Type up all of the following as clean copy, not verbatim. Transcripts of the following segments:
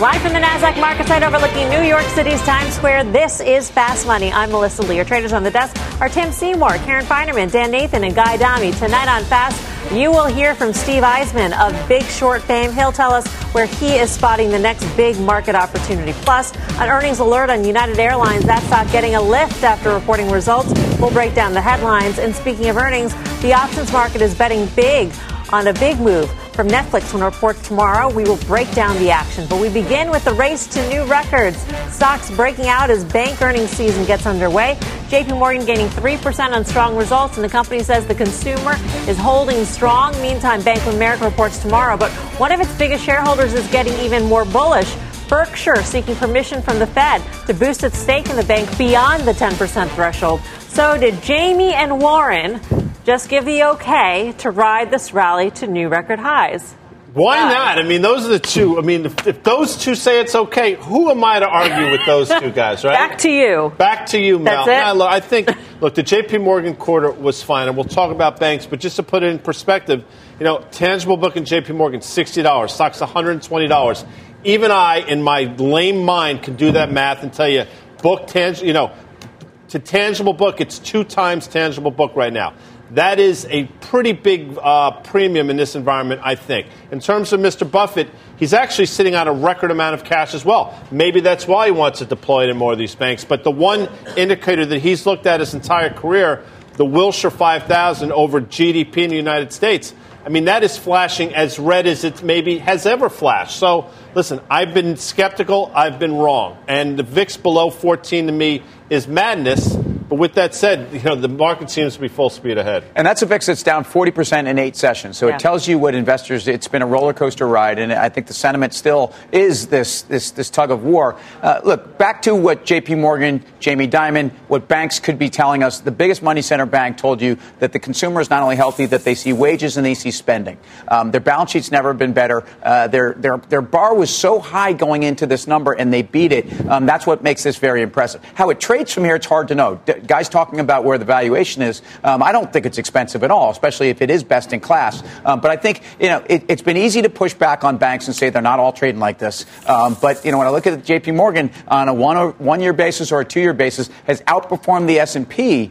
Live from the Nasdaq market site overlooking New York City's Times Square, this is Fast Money. I'm Melissa Lee. Our traders on the desk are Tim Seymour, Karen Feinerman, Dan Nathan, and Guy Dami. Tonight on Fast, you will hear from Steve Eisman of Big Short fame. He'll tell us where he is spotting the next big market opportunity. Plus, an earnings alert on United Airlines. That stock getting a lift after reporting results. We'll break down the headlines. And speaking of earnings, the options market is betting big on a big move from Netflix. When it reports tomorrow, we will break down the action. But we begin with the race to new records. Stocks breaking out as bank earnings season gets underway. J.P. Morgan gaining 3% on strong results, and the company says the consumer is holding strong. Meantime, Bank of America reports tomorrow, but one of its biggest shareholders is getting even more bullish. Berkshire seeking permission from the Fed to boost its stake in the bank beyond the 10% threshold. So did Jamie and Warren just give the okay to ride this rally to new record highs? Why not? I mean, those are the two. I mean, if those two say it's okay, who am I to argue with those two guys, right? Back to you. Back to you, Mel. That's it. I think, look, the J.P. Morgan quarter was fine, and we'll talk about banks, but just to put it in perspective, you know, tangible book in J.P. Morgan, $60, stocks $120. Even I, in my lame mind, can do that math and tell you, to tangible book, it's 2 times tangible book right now. That is a pretty big premium in this environment, I think. In terms of Mr. Buffett, he's actually sitting on a record amount of cash as well. Maybe that's why he wants to deploy it in more of these banks. But the one indicator that he's looked at his entire career, the Wilshire 5000 over GDP in the United States, I mean, that is flashing as red as it maybe has ever flashed. So, listen, I've been skeptical. I've been wrong. And the VIX below 14 to me is madness. But with that said, you know, the market seems to be full speed ahead. And that's a VIX that's down 40% in 8 sessions. So it tells you what investors, it's been a roller coaster ride. And I think the sentiment still is this tug of war. Look, back to what J.P. Morgan, Jamie Dimon, what banks could be telling us. The biggest money center bank told you that the consumer is not only healthy, that they see wages and they see spending. Their balance sheet's never been better. Their bar was so high going into this number, and they beat it. That's what makes this very impressive. How it trades from here, it's hard to know. Guys talking about where the valuation is, I don't think it's expensive at all, especially if it is best in class. But I think, you know, it's been easy to push back on banks and say they're not all trading like this. But, you know, when I look at J.P. Morgan on a one-year basis or a two-year basis has outperformed the S&P, you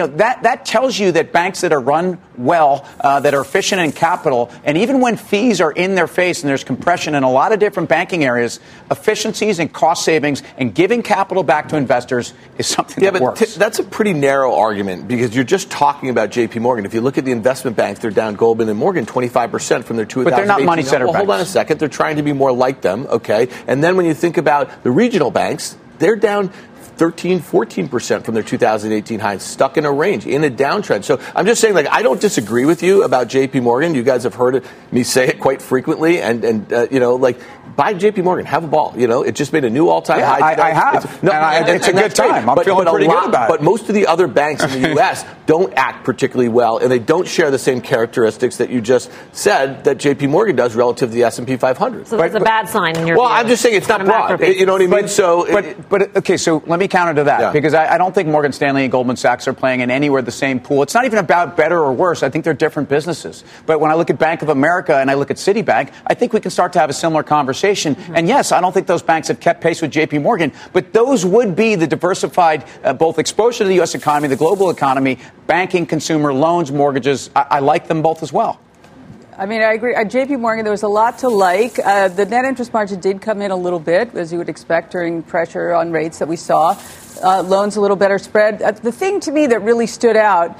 know, that tells you that banks that are run well, that are efficient in capital, and even when fees are in their face and there's compression in a lot of different banking areas, efficiencies and cost savings and giving capital back to investors is something that works. That's a pretty narrow argument because you're just talking about J.P. Morgan. If you look at the investment banks, they're down Goldman and Morgan 25% from their 2018. But they're not money center banks. Hold on a second. They're trying to be more like them, okay? And then when you think about the regional banks, they're down 13-14% from their 2018 highs, stuck in a range, in a downtrend. So I'm just saying, like, I don't disagree with you about J.P. Morgan. You guys have heard me say it quite frequently. And you know, like, buy J.P. Morgan. Have a ball. You know, it just made a new all-time high. I have. It's a good time. I'm feeling pretty good about it. But most of the other banks in the U.S. don't act particularly well, and they don't share the same characteristics that you just said that J.P. Morgan does relative to the S&P 500. So that's a bad sign in your view. Well, I'm just saying it's not broad. You know what I mean? Okay, so let me counter to that, because I don't think Morgan Stanley and Goldman Sachs are playing in anywhere the same pool. It's not even about better or worse. I think they're different businesses. But when I look at Bank of America and I look at Citibank, I think we can start to have a similar conversation. Mm-hmm. And yes, I don't think those banks have kept pace with J.P. Morgan, but those would be the diversified, both exposure to the U.S. economy, the global economy, banking, consumer, loans, mortgages. I like them both as well. I mean, I agree. J.P. Morgan, there was a lot to like. The net interest margin did come in a little bit, as you would expect during pressure on rates that we saw. Loans a little better spread. The thing to me that really stood out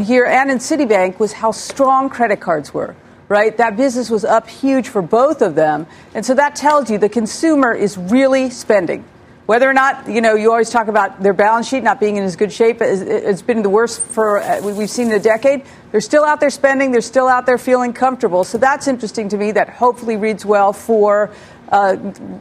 here and in Citibank was how strong credit cards were. Right? That business was up huge for both of them. And so that tells you the consumer is really spending. Whether or not, you know, you always talk about their balance sheet not being in as good shape. It's been the worst we've seen in a decade. They're still out there spending. They're still out there feeling comfortable. So that's interesting to me. That hopefully reads well for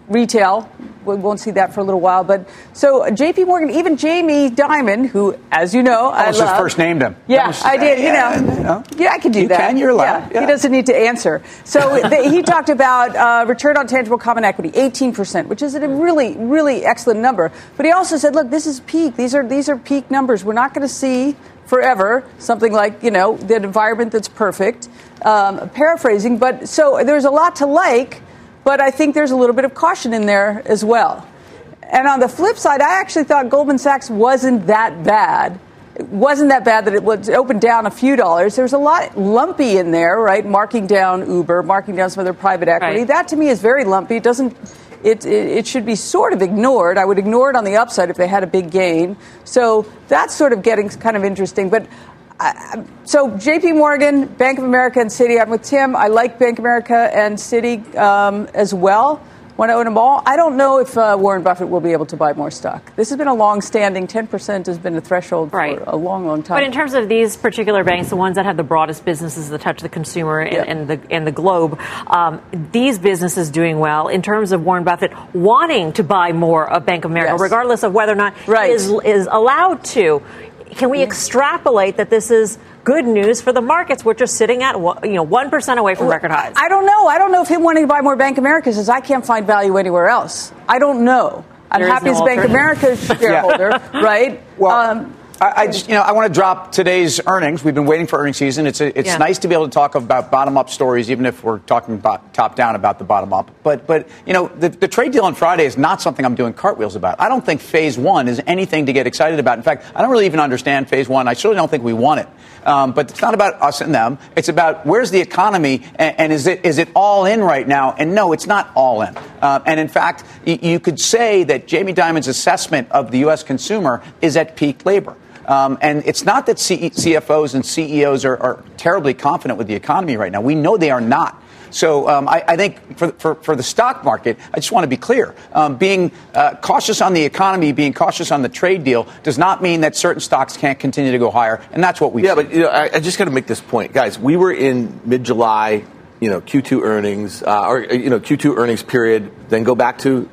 retail. We won't see that for a little while. But so J.P. Morgan, even Jamie Dimon, who, as you know, I love. I first named him. Yeah, I did. You know. Yeah, I could do that. You can. You're allowed. Yeah. He doesn't need to answer. So he talked about return on tangible common equity, 18%, which is a really, really excellent number. But he also said, look, this is peak. These are peak numbers. We're not going to see forever something like, you know, the environment that's perfect. Paraphrasing. But so there's a lot to like. But I think there's a little bit of caution in there as well. And on the flip side, I actually thought Goldman Sachs wasn't that bad. It wasn't that bad that it was opened down a few dollars. There's a lot lumpy in there, right? Marking down Uber, marking down some of their private equity. Right. That to me is very lumpy. It doesn't. It should be sort of ignored. I would ignore it on the upside if they had a big gain. So that's sort of getting kind of interesting. But. So J.P. Morgan, Bank of America and Citi. I'm with Tim. I like Bank of America and Citi as well. Want to own them all. I don't know if Warren Buffett will be able to buy more stock. This has been a long-standing 10% has been a threshold for a long, long time. But in terms of these particular banks, the ones that have the broadest businesses that touch the consumer and the globe, these businesses doing well. In terms of Warren Buffett wanting to buy more of Bank of America, regardless of whether or not he is allowed to. Can we extrapolate that this is good news for the markets, which are sitting at 1% away from record highs? I don't know. I don't know if him wanting to buy more Bank of America says I can't find value anywhere else. I don't know. I'm happy as Bank of America shareholder, right? Well, I want to drop today's earnings. We've been waiting for earnings season. It's nice to be able to talk about bottom-up stories, even if we're talking about top-down about the bottom-up. But the trade deal on Friday is not something I'm doing cartwheels about. I don't think Phase 1 is anything to get excited about. In fact, I don't really even understand Phase 1. I certainly don't think we want it. But it's not about us and them. It's about where's the economy, and is it all in right now? And no, it's not all in. And in fact, you could say that Jamie Dimon's assessment of the U.S. consumer is at peak labor. And it's not that CFOs and CEOs are terribly confident with the economy right now. We know they are not. So I think for the stock market, I just want to be clear. Being cautious on the economy, being cautious on the trade deal does not mean that certain stocks can't continue to go higher. And that's what we see. But I just got to make this point. Guys, we were in mid-July, Q2 earnings, Q2 earnings period, then go back to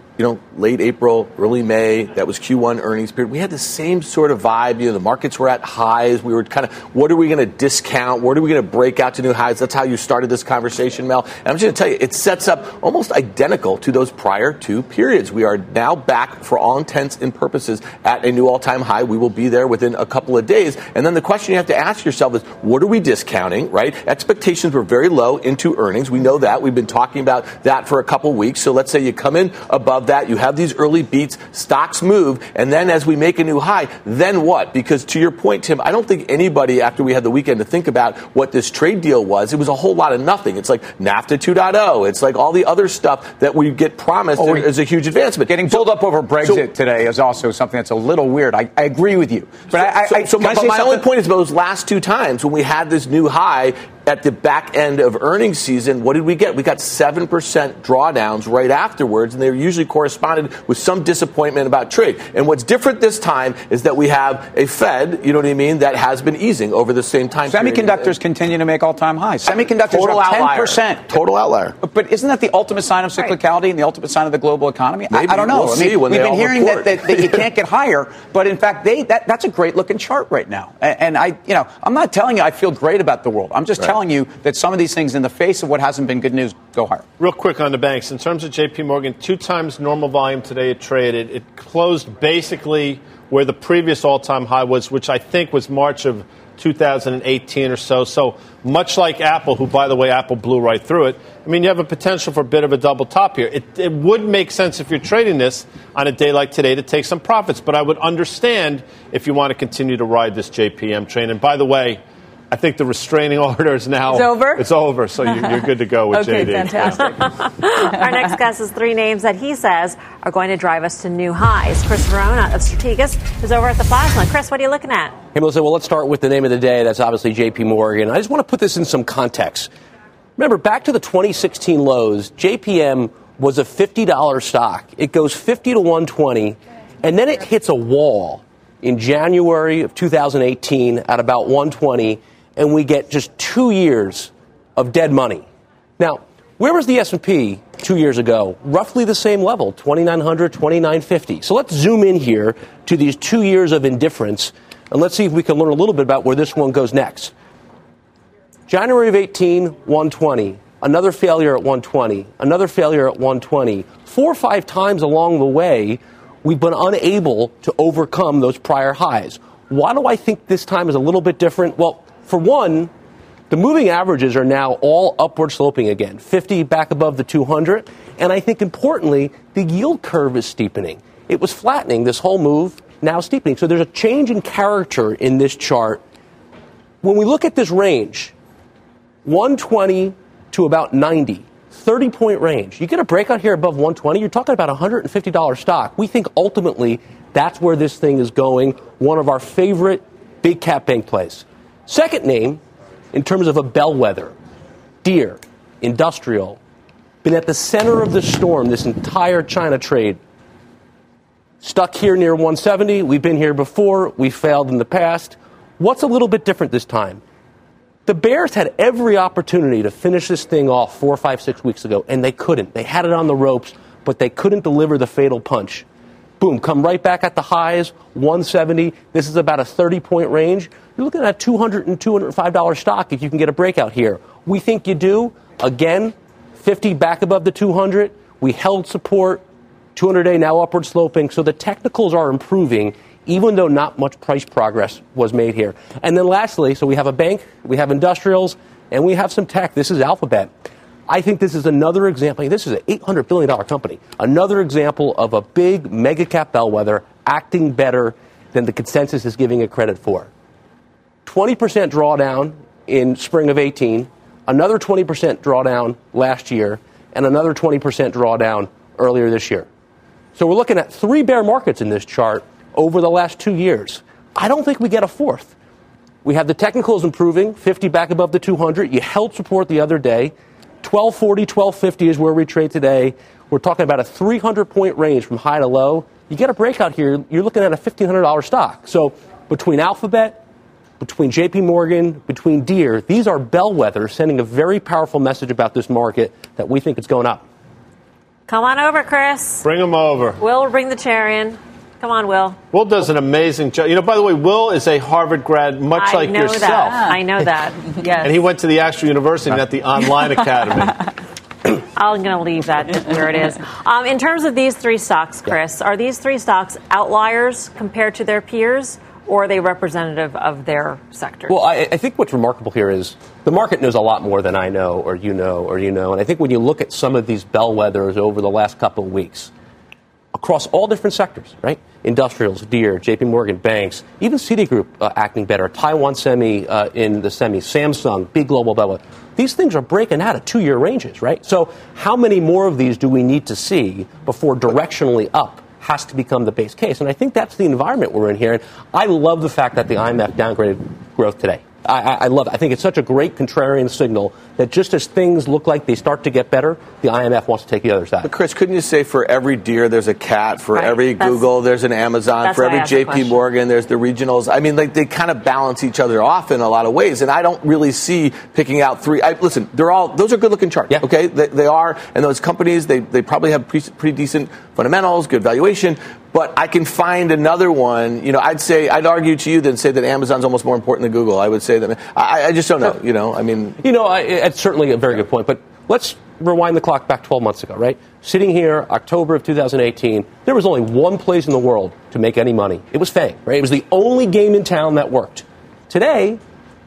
late April, early May, that was Q1 earnings period. We had the same sort of vibe. The markets were at highs. We were kind of, what are we going to discount? What are we going to break out to new highs? That's how you started this conversation, Mel. And I'm just going to tell you, it sets up almost identical to those prior two periods. We are now back, for all intents and purposes, at a new all-time high. We will be there within a couple of days. And then the question you have to ask yourself is, what are we discounting, right? Expectations were very low into earnings. We know that. We've been talking about that for a couple weeks. So let's say you come in above that, you have these early beats, stocks move, and then as we make a new high, then what? Because to your point, Tim, I don't think anybody, after we had the weekend to think about what this trade deal was, it was a whole lot of nothing. It's like NAFTA 2.0. It's like all the other stuff that we get promised is a huge advancement. Getting pulled up over Brexit today is also something that's a little weird. I agree with you. But my only point is about those last two times when we had this new high at the back end of earnings season, what did we get? We got 7% drawdowns right afterwards, and they usually corresponded with some disappointment about trade. And what's different this time is that we have a Fed, that has been easing over the same time period. Semiconductors continue to make all-time highs. Semiconductors are up 10%. Total outlier. But isn't that the ultimate sign of cyclicality and the ultimate sign of the global economy? Maybe. I don't know. We've been hearing that you can't get higher, but in fact, that's a great-looking chart right now. And I'm not telling you I feel great about the world. I'm just telling you that some of these things, in the face of what hasn't been good news, go higher. Real quick on the banks. In terms of J.P. Morgan, 2 times normal volume today it traded. It closed basically where the previous all-time high was, which I think was March of 2018 or so. So much like Apple, who, by the way, Apple blew right through it. I mean, you have a potential for a bit of a double top here. It would make sense if you're trading this on a day like today to take some profits. But I would understand if you want to continue to ride this JPM train. And by the way, I think the restraining order is now... It's over? It's over, so you're good to go with okay, JD. Okay, fantastic. Our next guest is three names that he says are going to drive us to new highs. Chris Verona of Strategas is over at the Plasma. Chris, what are you looking at? Hey, Melissa, well, let's start with the name of the day. That's obviously J.P. Morgan. I just want to put this in some context. Remember, back to the 2016 lows, JPM was a $50 stock. It goes 50 to 120, and then it hits a wall in January of 2018 at about 120, and we get just 2 years of dead money. Now, where was the S&P 2 years ago? Roughly the same level, 2,900, 2,950. So let's zoom in here to these 2 years of indifference, and let's see if we can learn a little bit about where this one goes next. January of 18, 120, another failure at 120, another failure at 120. 4 or 5 times along the way, we've been unable to overcome those prior highs. Why do I think this time is a little bit different? Well, for one, the moving averages are now all upward sloping again, 50 back above the 200. And I think importantly, the yield curve is steepening. It was flattening this whole move, now steepening. So there's a change in character in this chart. When we look at this range, 120 to about 90, 30-point range. You get a breakout here above 120, you're talking about a $150 stock. We think ultimately that's where this thing is going, one of our favorite big cap bank plays. Second name, in terms of a bellwether, Deere, industrial, been at the center of the storm, this entire China trade. Stuck here near 170, we've been here before, we failed in the past. What's a little bit different this time? The bears had every opportunity to finish this thing off 4, 5, 6 weeks ago, and they couldn't. They had it on the ropes, but they couldn't deliver the fatal punch. Boom, come right back at the highs, 170. This is about a 30-point range. You're looking at $200 and $205 stock if you can get a breakout here. We think you do. Again, 50 back above the 200. We held support, 200-day now upward sloping, so the technicals are improving, even though not much price progress was made here. And then lastly, so we have a bank, we have industrials, and we have some tech. This is Alphabet. I think this is another example. This is an $800 billion company. Another example of a big mega-cap bellwether acting better than the consensus is giving it credit for. 20% drawdown in spring of 18, another 20% drawdown last year, and another 20% drawdown earlier this year. So we're looking at 3 bear markets in this chart over the last 2 years. I don't think we get a fourth. We have the technicals improving, 50 back above the 200. You held support the other day. 1240, 1250 is where we trade today. We're talking about a 300-point range from high to low. You get a breakout here, you're looking at a $1,500 stock. So between Alphabet, between J.P. Morgan, between Deere, these are bellwethers sending a very powerful message about this market that we think it's going up. Come on over, Chris. Bring them over. We'll bring the chair in. Come on, Will. Will does an amazing job. You know, by the way, Will is a Harvard grad, much like yourself. I know that. Yes. And he went to the actual university, not the online academy. I'm going to leave that where it is. In terms of these 3 stocks, Chris, are these 3 stocks outliers compared to their peers, or are they representative of their sectors? Well, I think what's remarkable here is the market knows a lot more than I know, or you know, or you know. And I think when you look at some of these bellwethers over the last couple of weeks, across all different sectors, right? Industrials, Deere, J.P. Morgan, banks, even Citigroup acting better, Taiwan Semi in the semi, Samsung, big global bellwether. These things are breaking out at 2-year ranges, right? So how many more of these do we need to see before directionally up has to become the base case? And I think that's the environment we're in here. And I love the fact that the IMF downgraded growth today. I love it. I think it's such a great contrarian signal that just as things look like they start to get better, the IMF wants to take the other side. But Chris, couldn't you say for every Deere there's a cat, for every Google there's an Amazon, for every J.P. Morgan there's the regionals? I mean, like, they kind of balance each other off in a lot of ways, and I don't really see picking out 3. Listen, they're all, those are good-looking charts, okay? They are, and those companies, they probably have pretty decent fundamentals, good valuation. But I can find another one. You know, I'd argue to you than say that Amazon's almost more important than Google. I would say that. I just don't know. You know, I mean. You know, it's certainly a very good point. But let's rewind the clock back 12 months ago, right? Sitting here, October of 2018, there was only one place in the world to make any money. It was FANG, right? It was the only game in town that worked. Today,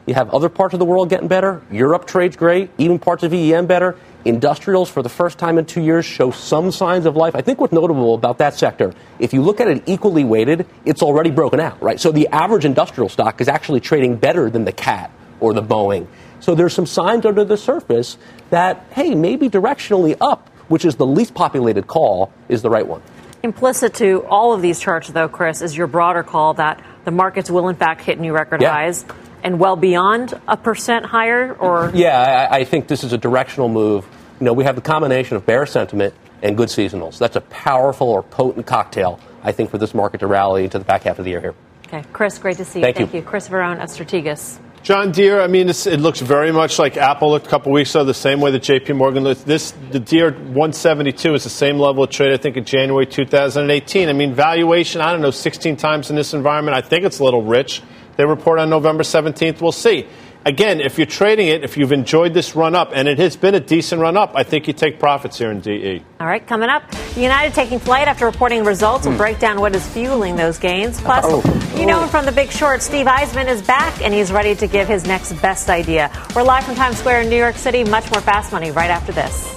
you have other parts of the world getting better. Europe trades great. Even parts of EEM better. Industrials, for the first time in 2 years, show some signs of life. I think what's notable about that sector, if you look at it equally weighted, it's already broken out, right? So the average industrial stock is actually trading better than the cat or the Boeing. So there's some signs under the surface that, hey, maybe directionally up, which is the least populated call, is the right one. Implicit to all of these charts, though, Chris, is your broader call that the markets will, in fact, hit new record highs and well beyond 1% higher? Or I think this is a directional move. You know, we have the combination of bear sentiment and good seasonals. That's a powerful or potent cocktail, I think, for this market to rally into the back half of the year here. Okay. Chris, great to see you. Thank you. Chris Verona of Strategas. John Deere, I mean, it looks very much like Apple looked a couple weeks ago, the same way that J.P. Morgan looked. The Deere 172 is the same level of trade, I think, in January 2018. I mean, valuation, I don't know, 16 times in this environment. I think it's a little rich. They report on November 17th. We'll see. Again, if you're trading it, if you've enjoyed this run-up, and it has been a decent run-up, I think you take profits here in DE. All right, coming up, United taking flight after reporting results. We'll break down what is fueling those gains. Plus, you know him from The Big Short, Steve Eisman is back, and he's ready to give his next best idea. We're live from Times Square in New York City. Much more Fast Money right after this.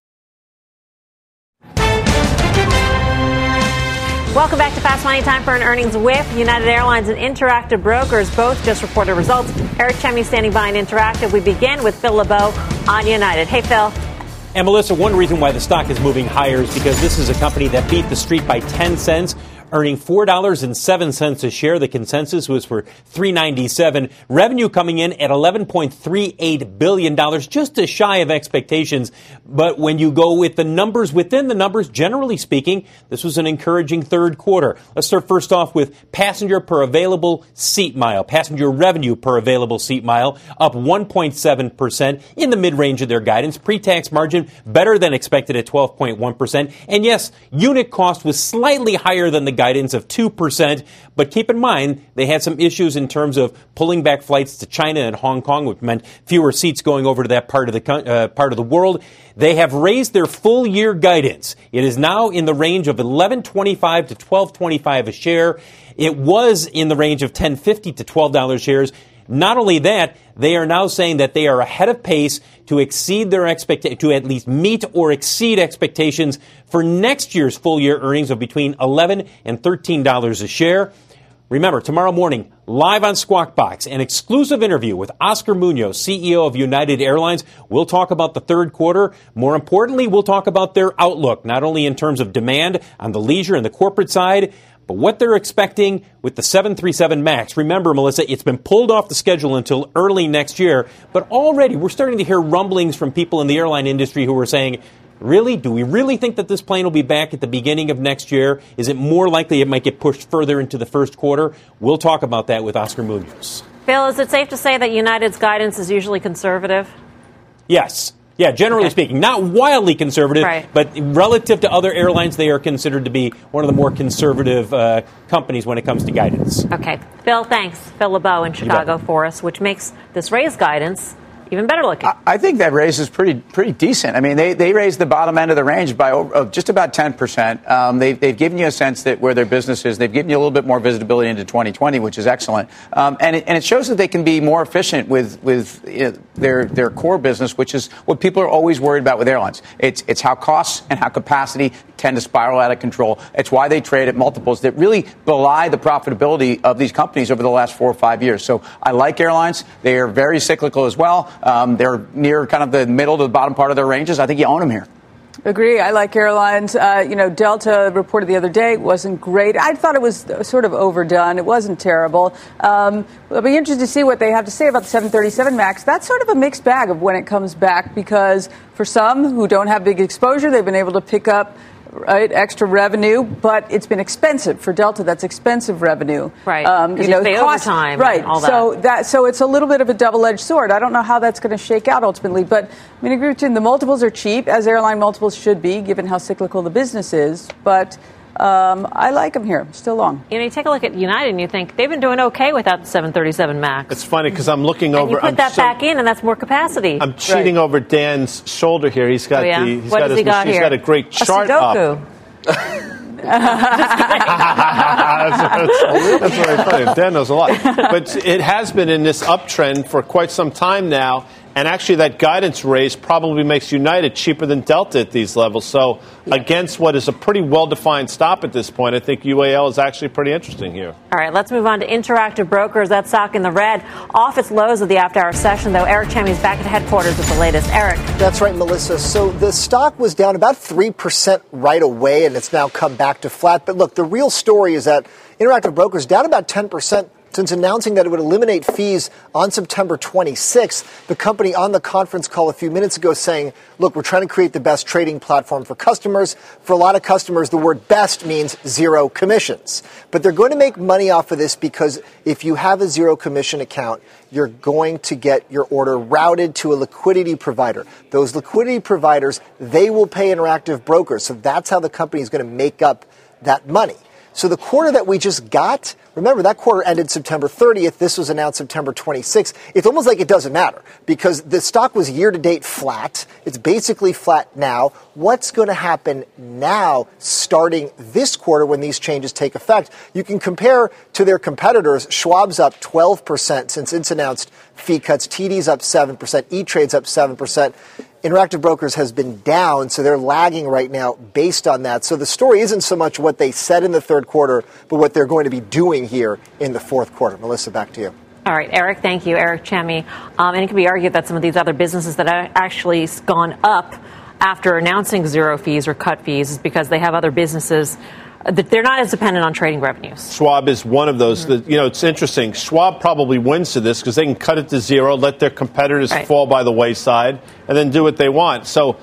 Welcome back to Fast Money. Time for an earnings whip. United Airlines and Interactive Brokers both just reported results. Eric Chemmy standing by in Interactive. We begin with Phil LeBeau on United. Hey, Phil. And Melissa, one reason why the stock is moving higher is because this is a company that beat the street by 10 cents. Earning $4.07 a share. The consensus was for $3.97. Revenue coming in at $11.38 billion, just as shy of expectations. But when you go with the numbers within the numbers, generally speaking, this was an encouraging third quarter. Let's start first off with passenger per available seat mile. Passenger revenue per available seat mile up 1.7% in the mid-range of their guidance. Pre-tax margin better than expected at 12.1%. And yes, unit cost was slightly higher than the guidance of 2%, but keep in mind they had some issues in terms of pulling back flights to China and Hong Kong, which meant fewer seats going over to that part of the world. They have raised their full year guidance. It is now in the range of $11.25 to $12.25 a share. It was in the range of $10.50 to $12 shares. Not only that, they are now saying that they are ahead of pace to exceed their to at least meet or exceed expectations for next year's full year earnings of between $11 and $13 a share. Remember, tomorrow morning, live on Squawk Box, an exclusive interview with Oscar Munoz, CEO of United Airlines. We'll talk about the third quarter. More importantly, we'll talk about their outlook, not only in terms of demand on the leisure and the corporate side, but what they're expecting with the 737 MAX. Remember, Melissa, it's been pulled off the schedule until early next year. But already we're starting to hear rumblings from people in the airline industry who are saying, really, do we really think that this plane will be back at the beginning of next year? Is it more likely it might get pushed further into the first quarter? We'll talk about that with Oscar Munoz. Phil, is it safe to say that United's guidance is usually conservative? Yes. Yeah, generally speaking, not wildly conservative, but relative to other airlines, they are considered to be one of the more conservative companies when it comes to guidance. Okay. Phil, thanks. Phil LeBeau in Chicago for us, which makes this raise guidance even better looking. I think that raise is pretty decent. I mean, they raised the bottom end of the range by just about 10%. They've given you a sense that where their business is. They've given you a little bit more visibility into 2020, which is excellent. And it shows that they can be more efficient with their core business, which is what people are always worried about with airlines. It's how costs and how capacity tend to spiral out of control. It's why they trade at multiples that really belie the profitability of these companies over the last 4 or 5 years. So I like airlines. They are very cyclical as well. They're near kind of the middle to the bottom part of their ranges. I think you own them here. Agree. I like airlines. Delta reported the other day wasn't great. I thought it was sort of overdone. It wasn't terrible. I'll be interested to see what they have to say about the 737 MAX. That's sort of a mixed bag of when it comes back, because for some who don't have big exposure, they've been able to pick up extra revenue, but it's been expensive for Delta. That's expensive revenue, right? You pay cost, overtime, right? And all that. So it's a little bit of a double-edged sword. I don't know how that's going to shake out ultimately, but I mean, I agree with you. The multiples are cheap, as airline multiples should be, given how cyclical the business is. But I like them here. Still long. You know, you take a look at United and you think they've been doing okay without the 737 MAX. It's funny because I'm looking over. And you put back in, and that's more capacity. I'm cheating over Dan's shoulder here. He's got He's got a great chart up. That's very funny. Dan knows a lot. But it has been in this uptrend for quite some time now. And actually, that guidance raise probably makes United cheaper than Delta at these levels. So against what is a pretty well-defined stop at this point, I think UAL is actually pretty interesting here. All right, let's move on to Interactive Brokers. That stock in the red, off its lows of the after-hour session, though. Eric Chamney's back at headquarters with the latest. Eric. That's right, Melissa. So the stock was down about 3% right away, and it's now come back to flat. But look, the real story is that Interactive Brokers down about 10%. Since announcing that it would eliminate fees on September 26th, the company on the conference call a few minutes ago saying, look, we're trying to create the best trading platform for customers. For a lot of customers, the word best means zero commissions. But they're going to make money off of this because if you have a zero commission account, you're going to get your order routed to a liquidity provider. Those liquidity providers, they will pay Interactive Brokers. So that's how the company is going to make up that money. So the quarter that we just got, remember that quarter ended September 30th. This was announced September 26th. It's almost like it doesn't matter because the stock was year-to-date flat. It's basically flat now. What's going to happen now starting this quarter when these changes take effect? You can compare to their competitors. Schwab's up 12% since it's announced fee cuts. TD's up 7%. E-Trade's up 7%. Interactive Brokers has been down, so they're lagging right now based on that. So the story isn't so much what they said in the third quarter, but what they're going to be doing here in the fourth quarter. Melissa, back to you. All right, Eric, thank you. Eric Chamney. And it can be argued that some of these other businesses that have actually gone up after announcing zero fees or cut fees is because they have other businesses that they're not as dependent on trading revenues. Schwab is one of those. Mm-hmm. That, you know, it's interesting. Schwab probably wins to this because they can cut it to zero, let their competitors fall by the wayside, and then do what they want. So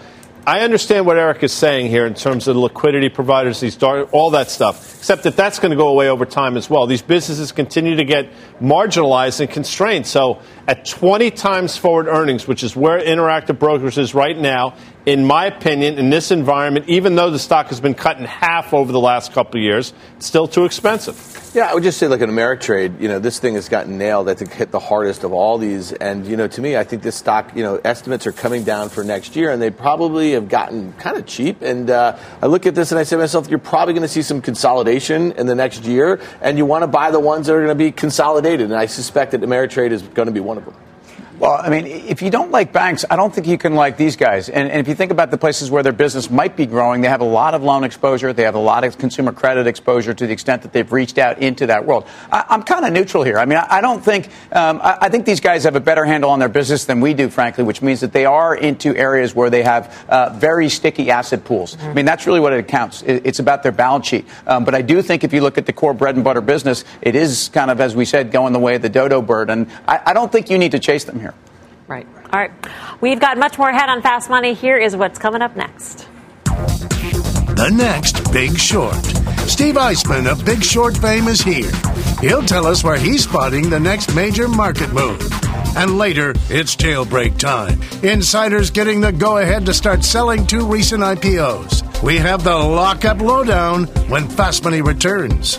I understand what Eric is saying here in terms of the liquidity providers, these all that stuff, except that that's going to go away over time as well. These businesses continue to get marginalized and constrained. So at 20 times forward earnings, which is where Interactive Brokers is right now, in my opinion, in this environment, even though the stock has been cut in half over the last couple of years, it's still too expensive. Yeah, I would just say like an Ameritrade, you know, this thing has gotten nailed. I think hit the hardest of all these. And, you know, to me, I think this stock, you know, estimates are coming down for next year, and they probably have gotten kind of cheap. And I look at this and I say to myself, you're probably going to see some consolidation in the next year, and you want to buy the ones that are going to be consolidated. And I suspect that Ameritrade is going to be one of them. Well, I mean, if you don't like banks, I don't think you can like these guys. And if you think about the places where their business might be growing, they have a lot of loan exposure. They have a lot of consumer credit exposure to the extent that they've reached out into that world. I'm kind of neutral here. I mean, I don't think I think these guys have a better handle on their business than we do, frankly, which means that they are into areas where they have very sticky asset pools. I mean, that's really what it counts. It's about their balance sheet. But I do think if you look at the core bread and butter business, it is kind of, as we said, going the way of the dodo bird. And I don't think you need to chase them here. Right. All right. We've got much more ahead on Fast Money. Here is what's coming up next. The next Big Short. Steve Eisman of Big Short fame is here. He'll tell us where he's spotting the next major market move. And later, it's jailbreak time. Insiders getting the go-ahead to start selling two recent IPOs. We have the lockup lowdown when Fast Money returns.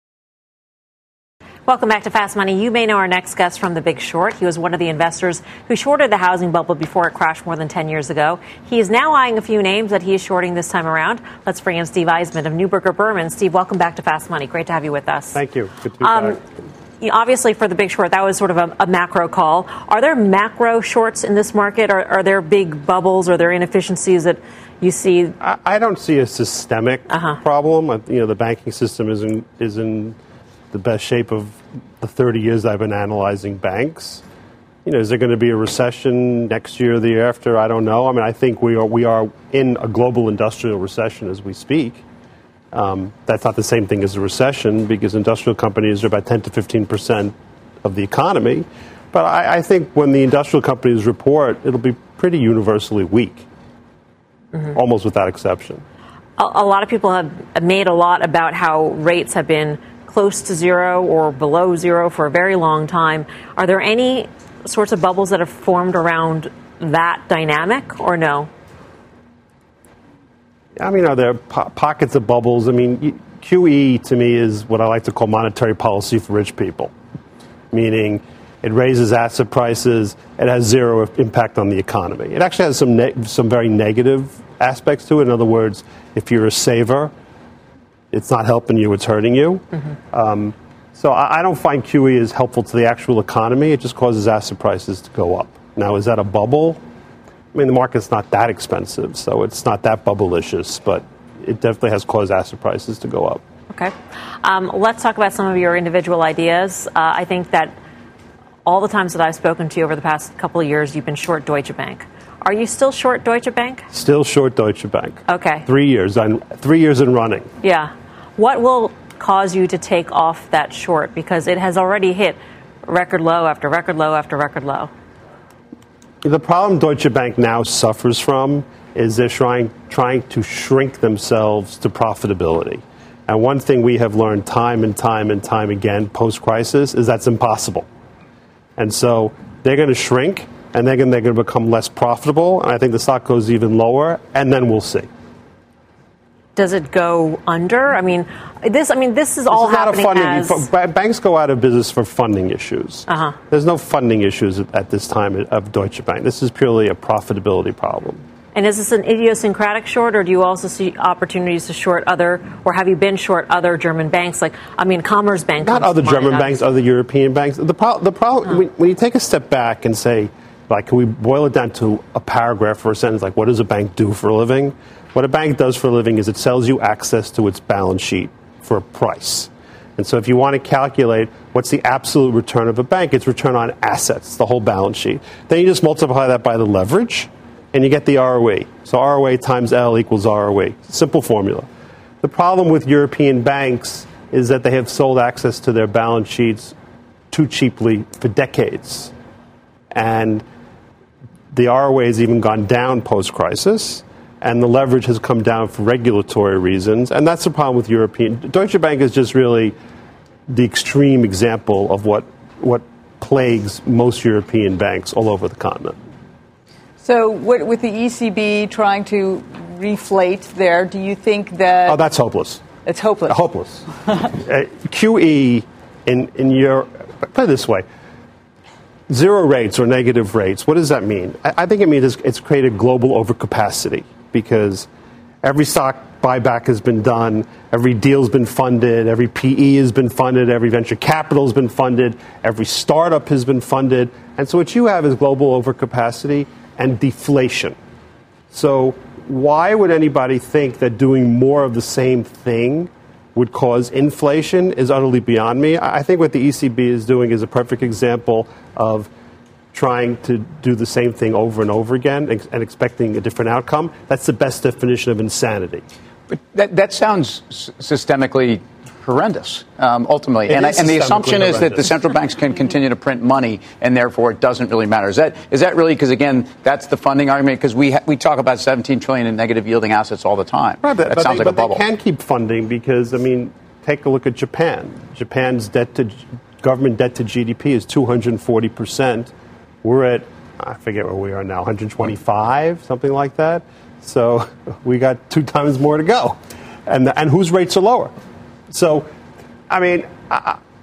Welcome back to Fast Money. You may know our next guest from The Big Short. He was one of the investors who shorted the housing bubble before it crashed more than 10 years ago. He is now eyeing a few names that he is shorting this time around. Let's bring in Steve Eisman of Neuberger Berman. Steve, welcome back to Fast Money. Great to have you with us. Thank you. Good to be back. Obviously, for The Big Short, that was sort of a macro call. Are there macro shorts in this market? Are there big bubbles? Are there inefficiencies that you see? I don't see a systemic problem. You know, the banking system is in the best shape of the 30 years I've been analyzing banks. You know, is there going to be a recession next year or the year after? I don't know. I mean, I think we are in a global industrial recession as we speak. That's not the same thing as a recession because industrial companies are about 10 to 15% of the economy. But I think when the industrial companies report, it'll be pretty universally weak, almost without exception. A lot of people have made a lot about how rates have been close to zero or below zero for a very long time. Are there any sorts of bubbles that have formed around that dynamic or no? I mean, are there pockets of bubbles? I mean, QE to me is what I like to call monetary policy for rich people, meaning it raises asset prices. It has zero impact on the economy. It actually has some very negative aspects to it. In other words, if you're a saver, it's not helping you, it's hurting you. So I don't find QE as helpful to the actual economy. It just causes asset prices to go up. Now, is that a bubble? I mean, the market's not that expensive, so it's not that bubblicious, but it definitely has caused asset prices to go up. Okay. Let's talk about some of your individual ideas. I think that all the times that I've spoken to you over the past couple of years, you've been short Deutsche Bank. Are you still short Deutsche Bank? Still short Deutsche Bank. Okay. 3 years. I'm 3 years in running. Yeah. What will cause you to take off that short? Because it has already hit record low after record low after record low. The problem Deutsche Bank now suffers from is they're trying to shrink themselves to profitability. And one thing we have learned time and time and time again post-crisis is that's impossible. And so they're going to shrink, and they're going to become less profitable, and I think the stock goes even lower, and then we'll see. Does it go under? I mean, this is all happening as... Banks go out of business for funding issues. There's no funding issues at this time of Deutsche Bank. This is purely a profitability problem. And is this an idiosyncratic short, or do you also see opportunities to short other, or have you been short other German banks? Like, I mean, Commerzbank... Not other German banks, other European banks. When you take a step back and say, like, can we boil it down to a paragraph or a sentence, like, what does a bank do for a living? What a bank does for a living is it sells you access to its balance sheet for a price. And so if you want to calculate what's the absolute return of a bank, it's return on assets, the whole balance sheet. Then you just multiply that by the leverage, and you get the ROE. So ROA times L equals ROE. Simple formula. The problem with European banks is that they have sold access to their balance sheets too cheaply for decades. And the ROA has even gone down post-crisis, and the leverage has come down for regulatory reasons, and that's the problem with European. Deutsche Bank is just really the extreme example of what plagues most European banks all over the continent. So with the ECB trying to reflate there, do you think that... Oh, that's hopeless. It's hopeless. Hopeless. QE in Europe, put it this way. Zero rates or negative rates, what does that mean? I think it means it's created global overcapacity because every stock buyback has been done, every deal's been funded, every PE has been funded, every venture capital's been funded, every startup has been funded. And so what you have is global overcapacity and deflation. So why would anybody think that doing more of the same thing would cause inflation is utterly beyond me. I think what the ECB is doing is a perfect example of trying to do the same thing over and over again and expecting a different outcome. That's the best definition of insanity. But that sounds systemically horrendous, ultimately. And the assumption is that the central banks can continue to print money, and therefore it doesn't really matter. Is that really, because, again, that's the funding argument, because we talk about $17 trillion in negative yielding assets all the time. Right, but that sounds like a bubble. But they can keep funding because, I mean, take a look at Japan. Japan's government debt to GDP is 240%. We're at, I forget where we are now, 125, something like that. So we got 2 times more to go. And whose rates are lower? So, I mean,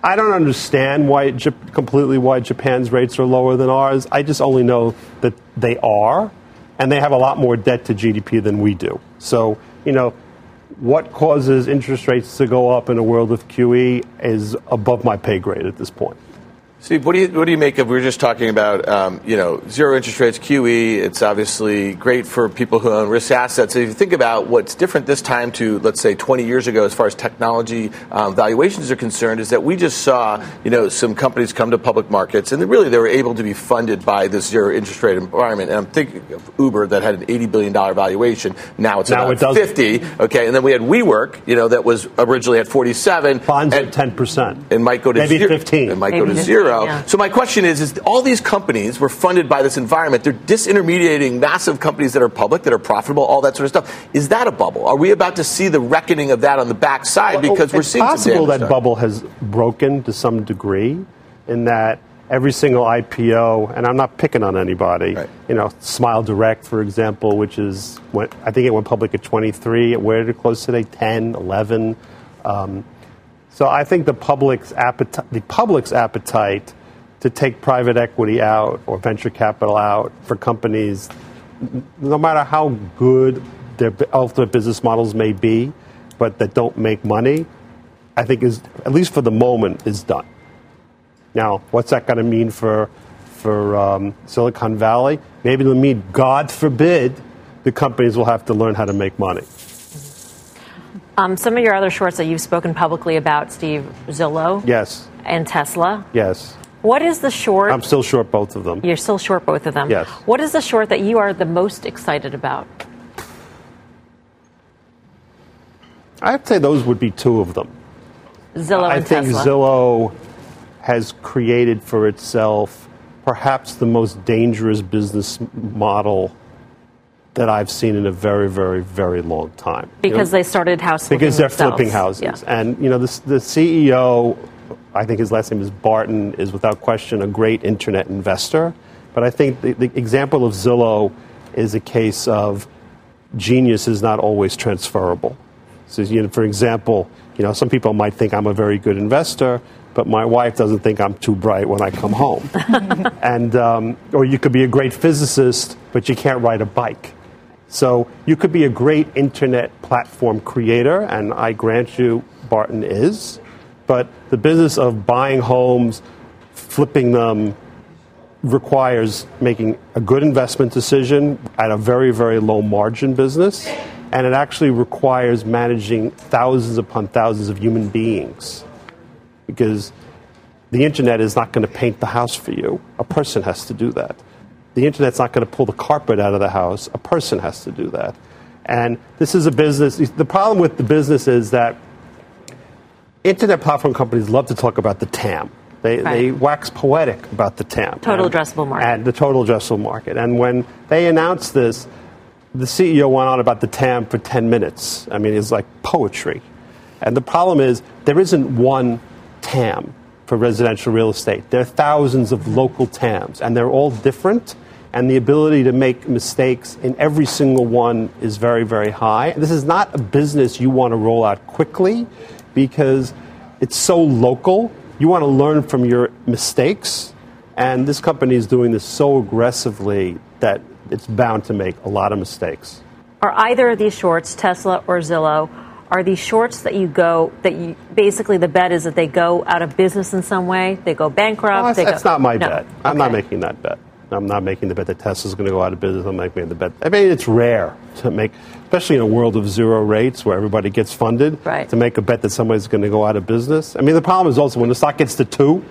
I don't understand why completely why Japan's rates are lower than ours. I just only know that they are, and they have a lot more debt to GDP than we do. So, you know, what causes interest rates to go up in a world of QE is above my pay grade at this point. Steve, what do you make of, we were just talking about, zero interest rates, QE, it's obviously great for people who own risk assets. If you think about what's different this time to, let's say, 20 years ago as far as technology valuations are concerned, is that we just saw, some companies come to public markets, and really they were able to be funded by this zero interest rate environment. And I'm thinking of Uber that had an $80 billion valuation. Now it's about $50. Okay, and then we had WeWork, that was originally at 47. Bonds at 10%. And might go to maybe zero. 15. It might go to zero. Yeah. So my question is all these companies were funded by this environment. They're disintermediating massive companies that are public, that are profitable, all that sort of stuff. Is that a bubble? Are we about to see the reckoning of that on the backside? Because we're seeing some damage. It's possible that bubble has broken to some degree in that every single IPO, and I'm not picking on anybody, right. Smile Direct, for example, which is, I think it went public at 23. Where did it close today? 10, 11. So I think the public's appetite to take private equity out or venture capital out for companies, no matter how good their business models may be, but that don't make money, I think is, at least for the moment, is done. Now, what's that going to mean for Silicon Valley? Maybe it'll mean, God forbid, the companies will have to learn how to make money. Some of your other shorts that you've spoken publicly about, Steve, Zillow. Yes. And Tesla. Yes. What is the short? I'm still short both of them. You're still short both of them. Yes. What is the short that you are the most excited about? I'd say those would be two of them. Zillow and Tesla. I think Zillow has created for itself perhaps the most dangerous business model that I've seen in a very, very, very long time. Because they started house flipping because they're themselves. Flipping houses. Yeah. And, the CEO, I think his last name is Barton, is without question a great Internet investor. But I think the example of Zillow is a case of genius is not always transferable. So, for example, some people might think I'm a very good investor, but my wife doesn't think I'm too bright when I come home. And or you could be a great physicist, but you can't ride a bike. So you could be a great Internet platform creator, and I grant you Barton is, but the business of buying homes, flipping them, requires making a good investment decision at a very, very low margin business, and it actually requires managing thousands upon thousands of human beings, because the Internet is not going to paint the house for you. A person has to do that. The Internet's not going to pull the carpet out of the house. A person has to do that. And this is a business. The problem with the business is that Internet platform companies love to talk about the TAM. They wax poetic about the TAM. Total addressable market. And the total addressable market. And when they announced this, the CEO went on about the TAM for 10 minutes. I mean, it's like poetry. And the problem is there isn't one TAM for residential real estate. There are thousands of local TAMs, and they're all different. And the ability to make mistakes in every single one is very, very high. This is not a business you want to roll out quickly because it's so local. You want to learn from your mistakes. And this company is doing this so aggressively that it's bound to make a lot of mistakes. Are either of these shorts, Tesla or Zillow, are these shorts that you basically the bet is that they go out of business in some way? They go bankrupt? That's not my bet. I'm not making that bet. I'm not making the bet that Tesla's going to go out of business. I'm not making the bet. I mean, it's rare to make, especially in a world of zero rates where everybody gets funded, right, to make a bet that somebody's going to go out of business. I mean, the problem is also when the stock gets to 2,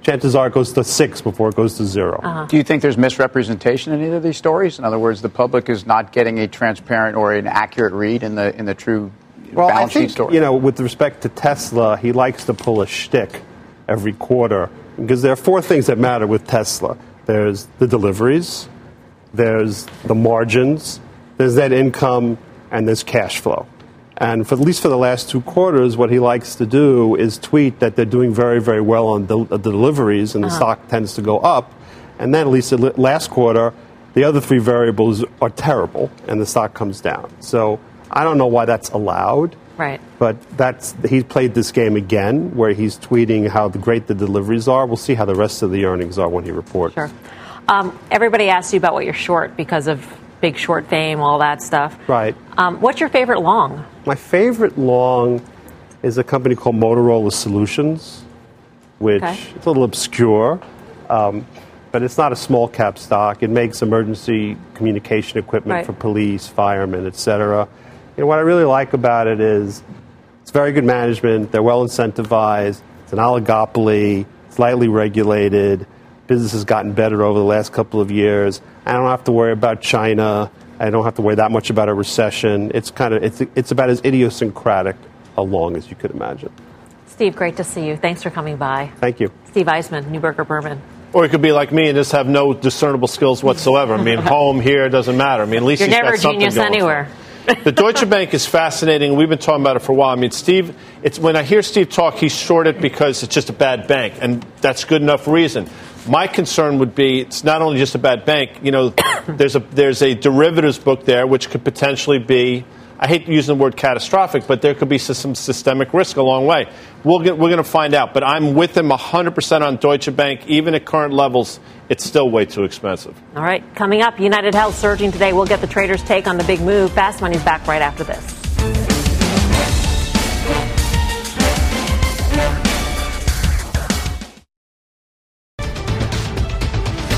chances are it goes to 6 before it goes to 0. Uh-huh. Do you think there's misrepresentation in either of these stories? In other words, the public is not getting a transparent or an accurate read in the true. Well, I think, with respect to Tesla, he likes to pull a shtick every quarter because there are 4 things that matter with Tesla. There's the deliveries, there's the margins, there's net income, and there's cash flow. And for at least for the last 2 quarters, what he likes to do is tweet that they're doing very, very well on the deliveries, and the stock tends to go up. And then at least the last quarter, the other 3 variables are terrible, and the stock comes down. So I don't know why that's allowed. Right. But he's played this game again where he's tweeting how great the deliveries are. We'll see how the rest of the earnings are when he reports. Sure. Everybody asks you about what you're short because of Big Short fame, all that stuff. Right. What's your favorite long? My favorite long is a company called Motorola Solutions, which is a little obscure, but it's not a small cap stock. It makes emergency communication equipment for police, firemen, et cetera. You know, what I really like about it is it's very good management. They're well incentivized. It's an oligopoly. It's lightly regulated. Business has gotten better over the last couple of years. I don't have to worry about China. I don't have to worry that much about a recession. It's about as idiosyncratic a long as you could imagine. Steve, great to see you. Thanks for coming by. Thank you. Steve Eisman, Neuberger Berman. Or you could be like me and just have no discernible skills whatsoever. I mean, home, here, doesn't matter. I mean, at least he's got something going. You're never a genius anywhere. The Deutsche Bank is fascinating. We've been talking about it for a while. I mean, Steve, when I hear Steve talk, he's shorted because it's just a bad bank, and that's good enough reason. My concern would be it's not only just a bad bank. You know, there's a derivatives book there which could potentially be, I hate using the word catastrophic, but there could be some systemic risk a long way. We're going to find out. But I'm with him 100% on Deutsche Bank. Even at current levels, it's still way too expensive. All right. Coming up, United Health surging today. We'll get the traders' take on the big move. Fast Money's back right after this.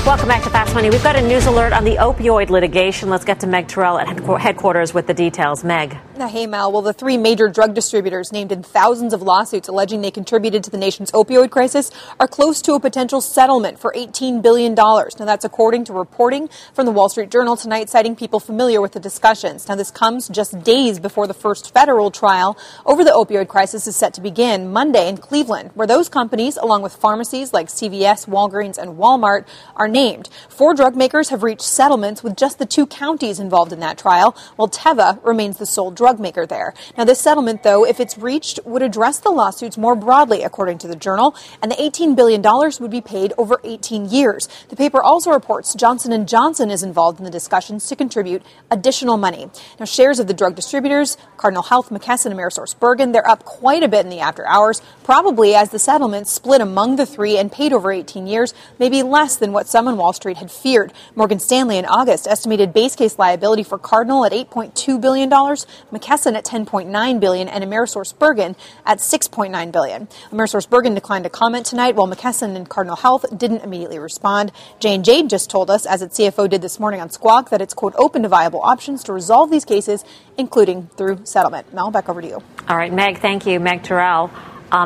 Welcome back to Fast Money. We've got a news alert on the opioid litigation. Let's get to Meg Terrell at headquarters with the details. Meg. Hey, Mal. Well, the three major drug distributors named in thousands of lawsuits alleging they contributed to the nation's opioid crisis are close to a potential settlement for $18 billion. Now, that's according to reporting from the Wall Street Journal tonight, citing people familiar with the discussions. Now, this comes just days before the first federal trial over the opioid crisis is set to begin Monday in Cleveland, where those companies, along with pharmacies like CVS, Walgreens, and Walmart, are named. Four drug makers have reached settlements with just the two counties involved in that trial, while Teva remains the sole drug maker there. Now, this settlement, though, if it's reached, would address the lawsuits more broadly, according to the Journal, and the $18 billion would be paid over 18 years. The paper also reports Johnson and Johnson is involved in the discussions to contribute additional money. Now, shares of the drug distributors, Cardinal Health, McKesson, and AmerisourceBergen, they're up quite a bit in the after hours, probably as the settlements split among the three and paid over 18 years, maybe less than what some on Wall Street had feared. Morgan Stanley in August estimated base case liability for Cardinal at $8.2 billion, McKesson at $10.9 billion, and AmerisourceBergen at $6.9 billion. AmerisourceBergen declined to comment tonight, while McKesson and Cardinal Health didn't immediately respond. J&J just told us, as its CFO did this morning on Squawk, that it's, quote, open to viable options to resolve these cases, including through settlement. Mel, back over to you. All right, Meg, thank you. Meg Terrell.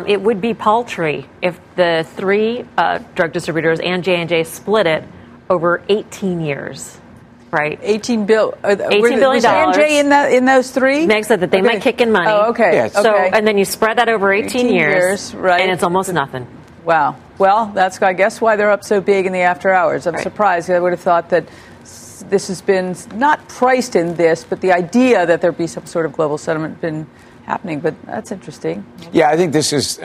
It would be paltry if the three drug distributors and J&J split it over 18 years, right? $18 billion. J&J in those three? Meg said that they might kick in money. Oh, okay. Yes. So, okay. And then you spread that over 18 years, right? And it's almost nothing. Wow. Well, that's, I guess, why they're up so big in the after hours. I'm surprised. I would have thought that this has been not priced in this, but the idea that there be some sort of global settlement been happening, but that's interesting. Yeah, I think this is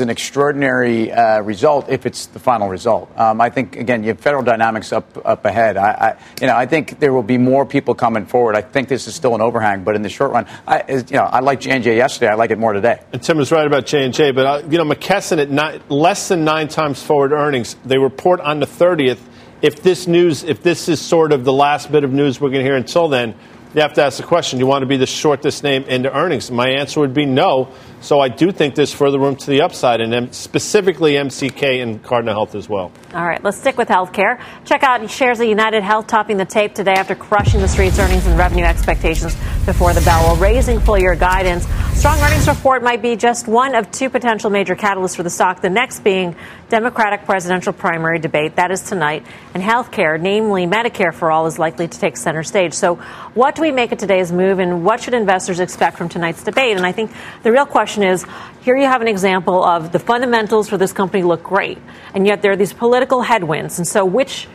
an extraordinary result if it's the final result. I think again, you have federal dynamics up ahead. I think there will be more people coming forward. I think this is still an overhang, but in the short run, I liked J&J yesterday. I like it more today. And Tim was right about J&J, but McKesson at less than 9 times forward earnings. They report on the 30th. If this is sort of the last bit of news we're going to hear until then, you have to ask the question, do you want to be the short this name into earnings? My answer would be no. So I do think there's further room to the upside, and specifically MCK and Cardinal Health as well. All right, let's stick with healthcare. Check out shares of United Health topping the tape today after crushing the street's earnings and revenue expectations before the bell, while raising full-year guidance. Strong earnings report might be just one of two potential major catalysts for the stock, the next being Democratic presidential primary debate. That is tonight. And healthcare, namely Medicare for All, is likely to take center stage. So what do we make of today's move, and what should investors expect from tonight's debate? And I think the real question is, here you have an example of the fundamentals for this company look great, and yet there are these political headwinds. And so which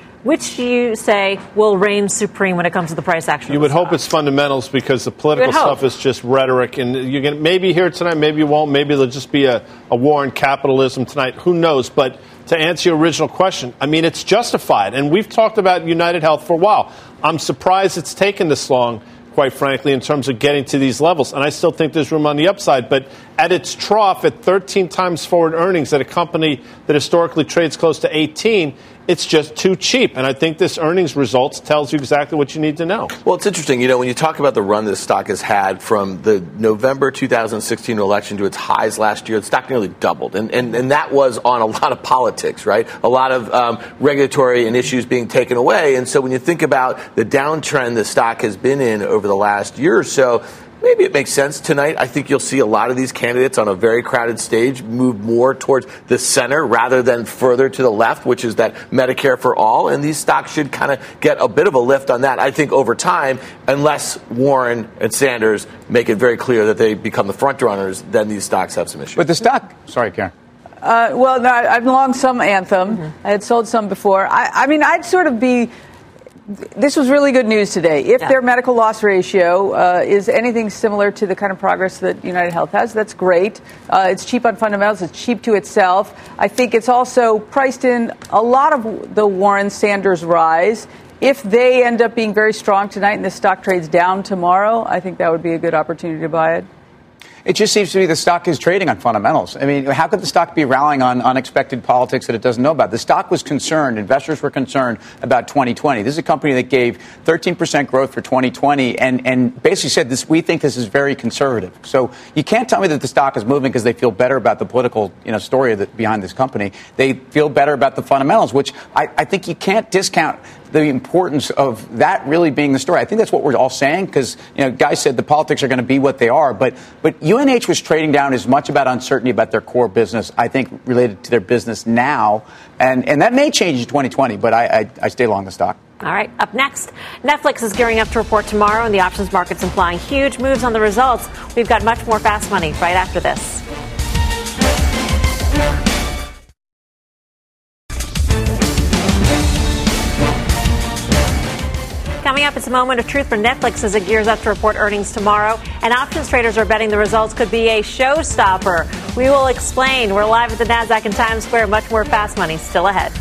you say will reign supreme when it comes to the price action? You would hope it's fundamentals, because the political stuff is just rhetoric. And you can maybe hear it tonight, maybe you won't. Maybe there'll just be a war on capitalism tonight. Who knows? But to answer your original question, I mean, it's justified. And we've talked about United Health for a while. I'm surprised it's taken this long. quite frankly, in terms of getting to these levels. And I still think there's room on the upside. But at its trough, at 13 times forward earnings, at a company that historically trades close to 18, it's just too cheap. And I think this earnings results tells you exactly what you need to know. Well, it's interesting. You know, when you talk about the run this stock has had from the November 2016 election to its highs last year, the stock nearly doubled. And that was on a lot of politics, right? A lot of regulatory and issues being taken away. And so when you think about the downtrend the stock has been in over the last year or so, maybe it makes sense tonight. I think you'll see a lot of these candidates on a very crowded stage move more towards the center rather than further to the left, which is that Medicare for all. And these stocks should kind of get a bit of a lift on that, I think, over time, unless Warren and Sanders make it very clear that they become the front runners, then these stocks have some issues. But the stock... Sorry, Karen. Well, no, I've longed some Anthem. Mm-hmm. I had sold some before. I mean, I'd sort of be... This was really good news today. If their medical loss ratio is anything similar to the kind of progress that United Health has, that's great. It's cheap on fundamentals. It's cheap to itself. I think it's also priced in a lot of the Warren Sanders rise. If they end up being very strong tonight and the stock trades down tomorrow, I think that would be a good opportunity to buy it. It just seems to me the stock is trading on fundamentals. I mean, how could the stock be rallying on unexpected politics that it doesn't know about? The stock was concerned. Investors were concerned about 2020. This is a company that gave 13% growth for 2020 and basically said, this, we think this is very conservative. So you can't tell me that the stock is moving because they feel better about the political story behind this company. They feel better about the fundamentals, which I think you can't discount the importance of that really being the story. I think that's what we're all saying because, Guy said the politics are going to be what they are. But UNH was trading down as much about uncertainty about their core business, I think, related to their business now. And that may change in 2020, but I stay long the stock. All right. Up next, Netflix is gearing up to report tomorrow, and the options market's implying huge moves on the results. We've got much more Fast Money right after this. Coming up, it's a moment of truth for Netflix as it gears up to report earnings tomorrow. And options traders are betting the results could be a showstopper. We will explain. We're live at the Nasdaq in Times Square. Much more Fast Money still ahead.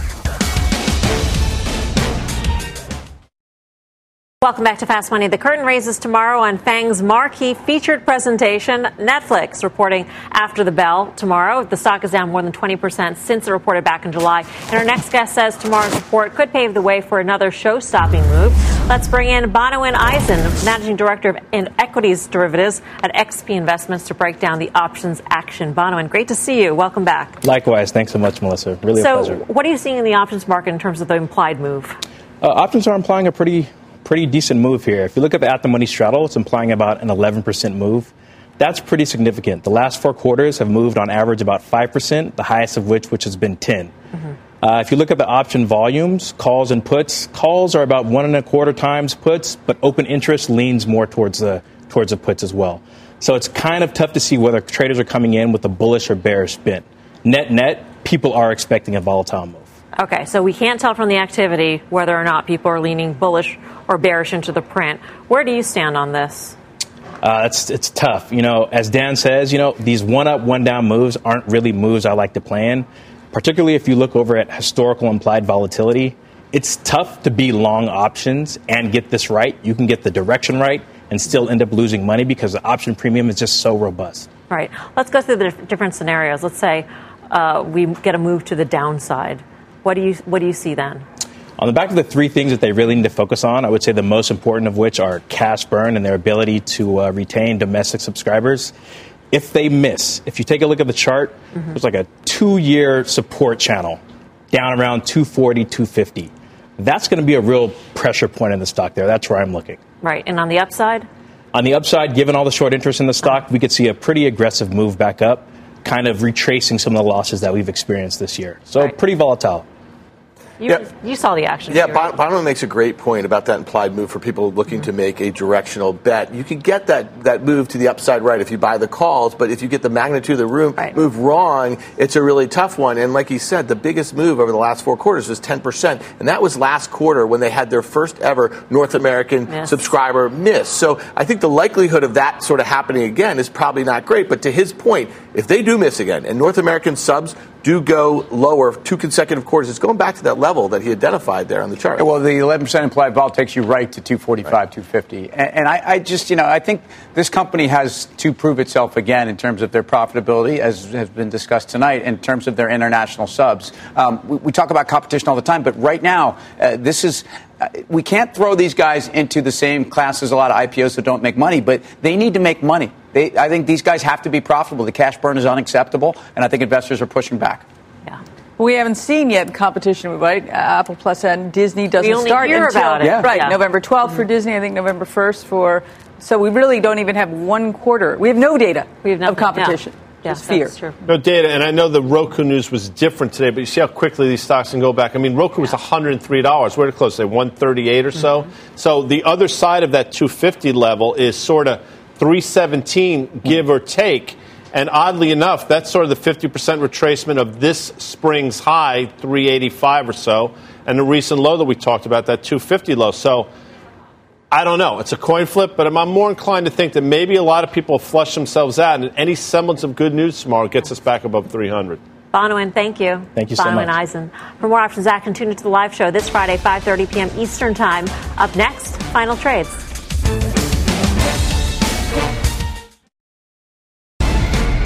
Welcome back to Fast Money. The curtain raises tomorrow on FANG's marquee featured presentation, Netflix, reporting after the bell tomorrow. The stock is down more than 20% since it reported back in July. And our next guest says tomorrow's report could pave the way for another show-stopping move. Let's bring in Bonawin Eisen, Managing Director of Equities Derivatives at XP Investments, to break down the options action. Bonawin, great to see you. Welcome back. Likewise. Thanks so much, Melissa. Really a pleasure. So what are you seeing in the options market in terms of the implied move? Options are implying a pretty decent move here. If you look at the at-the-money straddle, it's implying about an 11% move. That's pretty significant. The last four quarters have moved on average about 5%, the highest of which has been 10. Mm-hmm. If you look at the option volumes, calls and puts, calls are about 1.25 times puts, but open interest leans more towards the puts as well. So it's kind of tough to see whether traders are coming in with a bullish or bearish bent. Net, people are expecting a volatile move. Okay, so we can't tell from the activity whether or not people are leaning bullish or bearish into the print. Where do you stand on this? It's tough. As Dan says, these one-up, one-down moves aren't really moves I like to plan, particularly if you look over at historical implied volatility. It's tough to be long options and get this right. You can get the direction right and still end up losing money because the option premium is just so robust. All right, let's go through the different scenarios. Let's say we get a move to the downside. What do you see then? On the back of the three things that they really need to focus on, I would say the most important of which are cash burn and their ability to retain domestic subscribers. If they miss, if you take a look at the chart, mm-hmm. There's like a 2-year support channel down around 240, 250. That's going to be a real pressure point in the stock there. That's where I'm looking. Right. And on the upside? On the upside, given all the short interest in the stock, we could see a pretty aggressive move back up, kind of retracing some of the losses that we've experienced this year. So right. Pretty volatile. You saw the action. Yeah, Bonawin makes a great point about that implied move for people looking mm-hmm. to make a directional bet. You can get that move to the upside right if you buy the calls, but if you get the magnitude of the move wrong, it's a really tough one. And like he said, the biggest move over the last four quarters was 10%, and that was last quarter when they had their first ever North American subscriber miss. So I think the likelihood of that sort of happening again is probably not great. But to his point, if they do miss again and North American subs do go lower 2 consecutive quarters. It's going back to that level that he identified there on the chart. Well, the 11% implied vol takes you right to 245, right. 250. And I just, you know, I think this company has to prove itself again in terms of their profitability, as has been discussed tonight, in terms of their international subs. We talk about competition all the time, but right now, this is... we can't throw these guys into the same class as a lot of IPOs that don't make money, but they need to make money. I think these guys have to be profitable. The cash burn is unacceptable, and I think investors are pushing back. Yeah. We haven't seen yet competition, right? Apple Plus and Disney doesn't start until November 12th for Disney, I think November 1st for... So we really don't even have 1 quarter. We have no data of competition. Yeah. Yes, fear. That's true. No data, and I know the Roku news was different today, but you see how quickly these stocks can go back. I mean, Roku was $103. Where did it close? Say $138 or so. Mm-hmm. So the other side of that $250 level is sort of $317, give or take. And oddly enough, that's sort of the 50% retracement of this spring's high, $385 or so, and the recent low that we talked about, that $250 low. So I don't know. It's a coin flip, but I'm more inclined to think that maybe a lot of people flush themselves out, and any semblance of good news tomorrow gets us back above 300. Bonwin, thank you. Thank you so much. Bonwin Eisen. For more options, Zach, tune into the live show this Friday, 5:30 p.m. Eastern Time. Up next, Final Trades.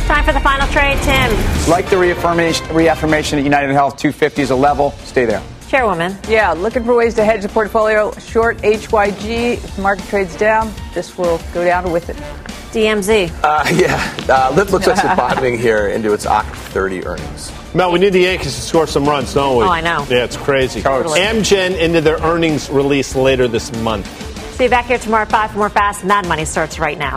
Time for the Final Trade, Tim. Like the reaffirmation at United Health, 250 is a level. Stay there. Chairwoman. Yeah, looking for ways to hedge the portfolio. Short HYG. If the market trades down, this will go down with it. DMZ. Lyft looks like it's bottoming here into its October 30 earnings. Mel, we need the Yankees to score some runs, don't we? Oh, I know. Yeah, it's crazy. Totally. Amgen into their earnings release later this month. See you back here tomorrow at 5 for more Fast. Mad Money starts right now.